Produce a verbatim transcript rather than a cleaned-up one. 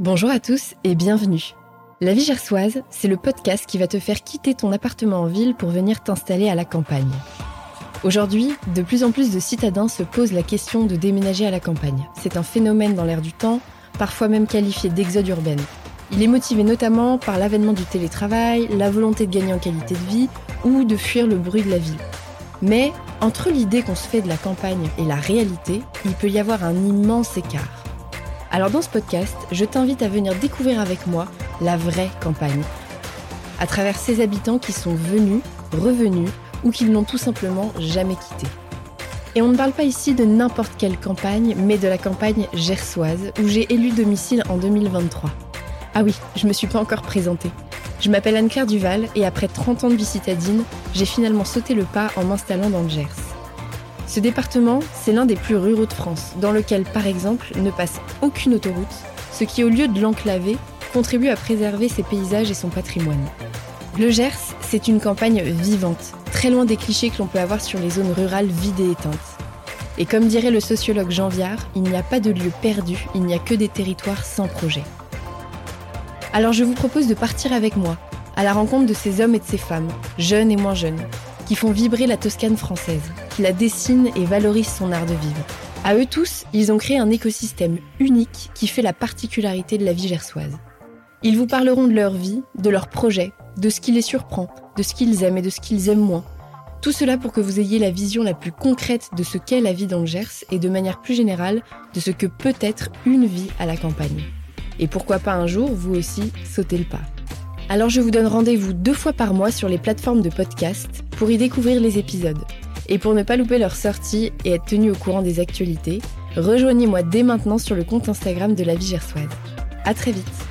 Bonjour à tous et bienvenue. La Vie Gersoise, c'est le podcast qui va te faire quitter ton appartement en ville pour venir t'installer à la campagne. Aujourd'hui, de plus en plus de citadins se posent la question de déménager à la campagne. C'est un phénomène dans l'air du temps, parfois même qualifié d'exode urbaine. Il est motivé notamment par l'avènement du télétravail, la volonté de gagner en qualité de vie ou de fuir le bruit de la ville. Mais entre l'idée qu'on se fait de la campagne et la réalité, il peut y avoir un immense écart. Alors dans ce podcast, je t'invite à venir découvrir avec moi la vraie campagne, à travers ses habitants qui sont venus, revenus ou qui ne l'ont tout simplement jamais quittée. Et on ne parle pas ici de n'importe quelle campagne, mais de la campagne gersoise où j'ai élu domicile en deux mille vingt-trois. Ah oui, je me suis pas encore présentée. Je m'appelle Anne-Claire Duval et après trente ans de vie citadine, j'ai finalement sauté le pas en m'installant dans le Gers. Ce département, c'est l'un des plus ruraux de France, dans lequel, par exemple, ne passe aucune autoroute, ce qui, au lieu de l'enclaver, contribue à préserver ses paysages et son patrimoine. Le Gers, c'est une campagne vivante, très loin des clichés que l'on peut avoir sur les zones rurales vides et éteintes. Et comme dirait le sociologue Jean Viard, il n'y a pas de lieu perdu, il n'y a que des territoires sans projet. Alors je vous propose de partir avec moi, à la rencontre de ces hommes et de ces femmes, jeunes et moins jeunes, qui font vibrer la Toscane française, qui la dessine et valorise son art de vivre. À eux tous, ils ont créé un écosystème unique qui fait la particularité de la vie gersoise. Ils vous parleront de leur vie, de leurs projets, de ce qui les surprend, de ce qu'ils aiment et de ce qu'ils aiment moins. Tout cela pour que vous ayez la vision la plus concrète de ce qu'est la vie dans le Gers et de manière plus générale, de ce que peut être une vie à la campagne. Et pourquoi pas un jour, vous aussi, sauter le pas. Alors je vous donne rendez-vous deux fois par mois sur les plateformes de podcast pour y découvrir les épisodes. Et pour ne pas louper leurs sorties et être tenu au courant des actualités, rejoignez-moi dès maintenant sur le compte Instagram de La Vie Gersoise. À très vite.